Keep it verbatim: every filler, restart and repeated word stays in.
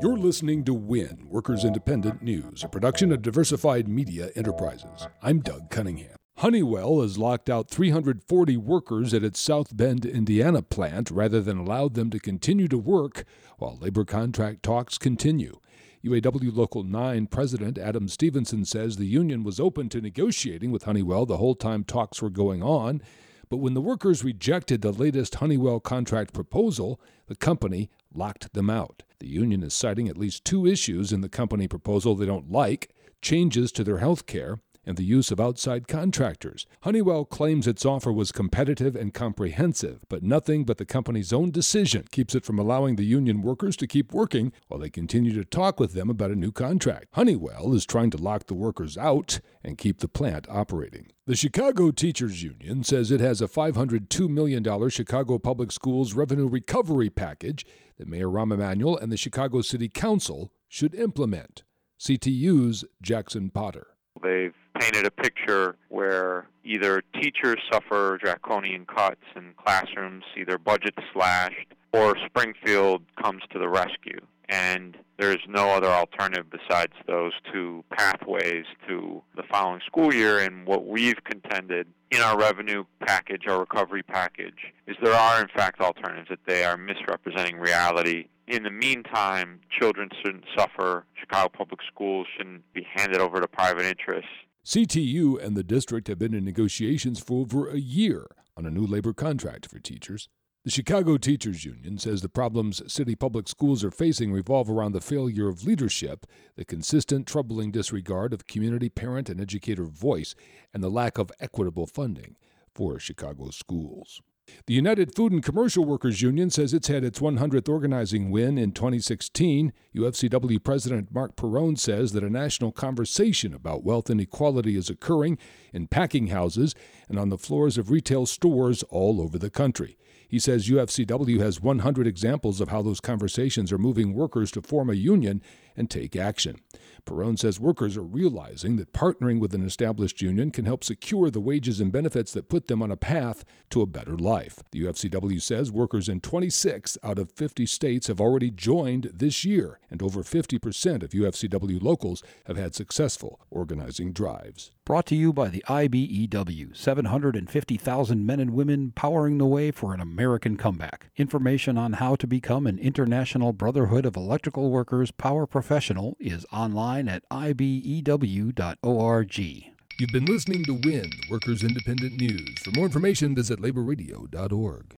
You're listening to WIN, Workers Independent News, a production of Diversified Media Enterprises. I'm Doug Cunningham. Honeywell has locked out three hundred forty workers at its South Bend, Indiana plant rather than allow them to continue to work while labor contract talks continue. U A W Local nine President Adam Stevenson says the union was open to negotiating with Honeywell the whole time talks were going on, but when the workers rejected the latest Honeywell contract proposal, the company locked them out. The union is citing at least two issues in the company proposal they don't like: changes to their health care and the use of outside contractors. Honeywell claims its offer was competitive and comprehensive, but nothing but the company's own decision keeps it from allowing the union workers to keep working while they continue to talk with them about a new contract. Honeywell is trying to lock the workers out and keep the plant operating. The Chicago Teachers Union says it has a five hundred two million dollars Chicago Public Schools revenue recovery package that Mayor Rahm Emanuel and the Chicago City Council should implement. C T U's Jackson Potter. They've painted a picture where either teachers suffer draconian cuts and classrooms see their budgets slashed, or Springfield comes to the rescue. And there's no other alternative besides those two pathways to the following school year. And what we've contended in our revenue package, our recovery package, is there are, in fact, alternatives, that they are misrepresenting reality. In the meantime, children shouldn't suffer. Chicago Public Schools shouldn't be handed over to private interests. C T U and the district have been in negotiations for over a year on a new labor contract for teachers. The Chicago Teachers Union says the problems city public schools are facing revolve around the failure of leadership, the consistent troubling disregard of community, parent, and educator voice, and the lack of equitable funding for Chicago schools. The United Food and Commercial Workers Union says it's had its one hundredth organizing win in twenty sixteen. U F C W President Mark Perrone says that a national conversation about wealth inequality is occurring in packing houses and on the floors of retail stores all over the country. He says U F C W has one hundred examples of how those conversations are moving workers to form a union and take action. Perrone says workers are realizing that partnering with an established union can help secure the wages and benefits that put them on a path to a better life. The U F C W says workers in twenty-six out of fifty states have already joined this year, and over fifty percent of U F C W locals have had successful organizing drives. Brought to you by the I B E W, seven hundred fifty thousand men and women powering the way for an American comeback. Information on how to become an International Brotherhood of Electrical Workers power professional is online at I B E W dot org. You've been listening to WIN, Workers Independent News. For more information, visit labor radio dot org.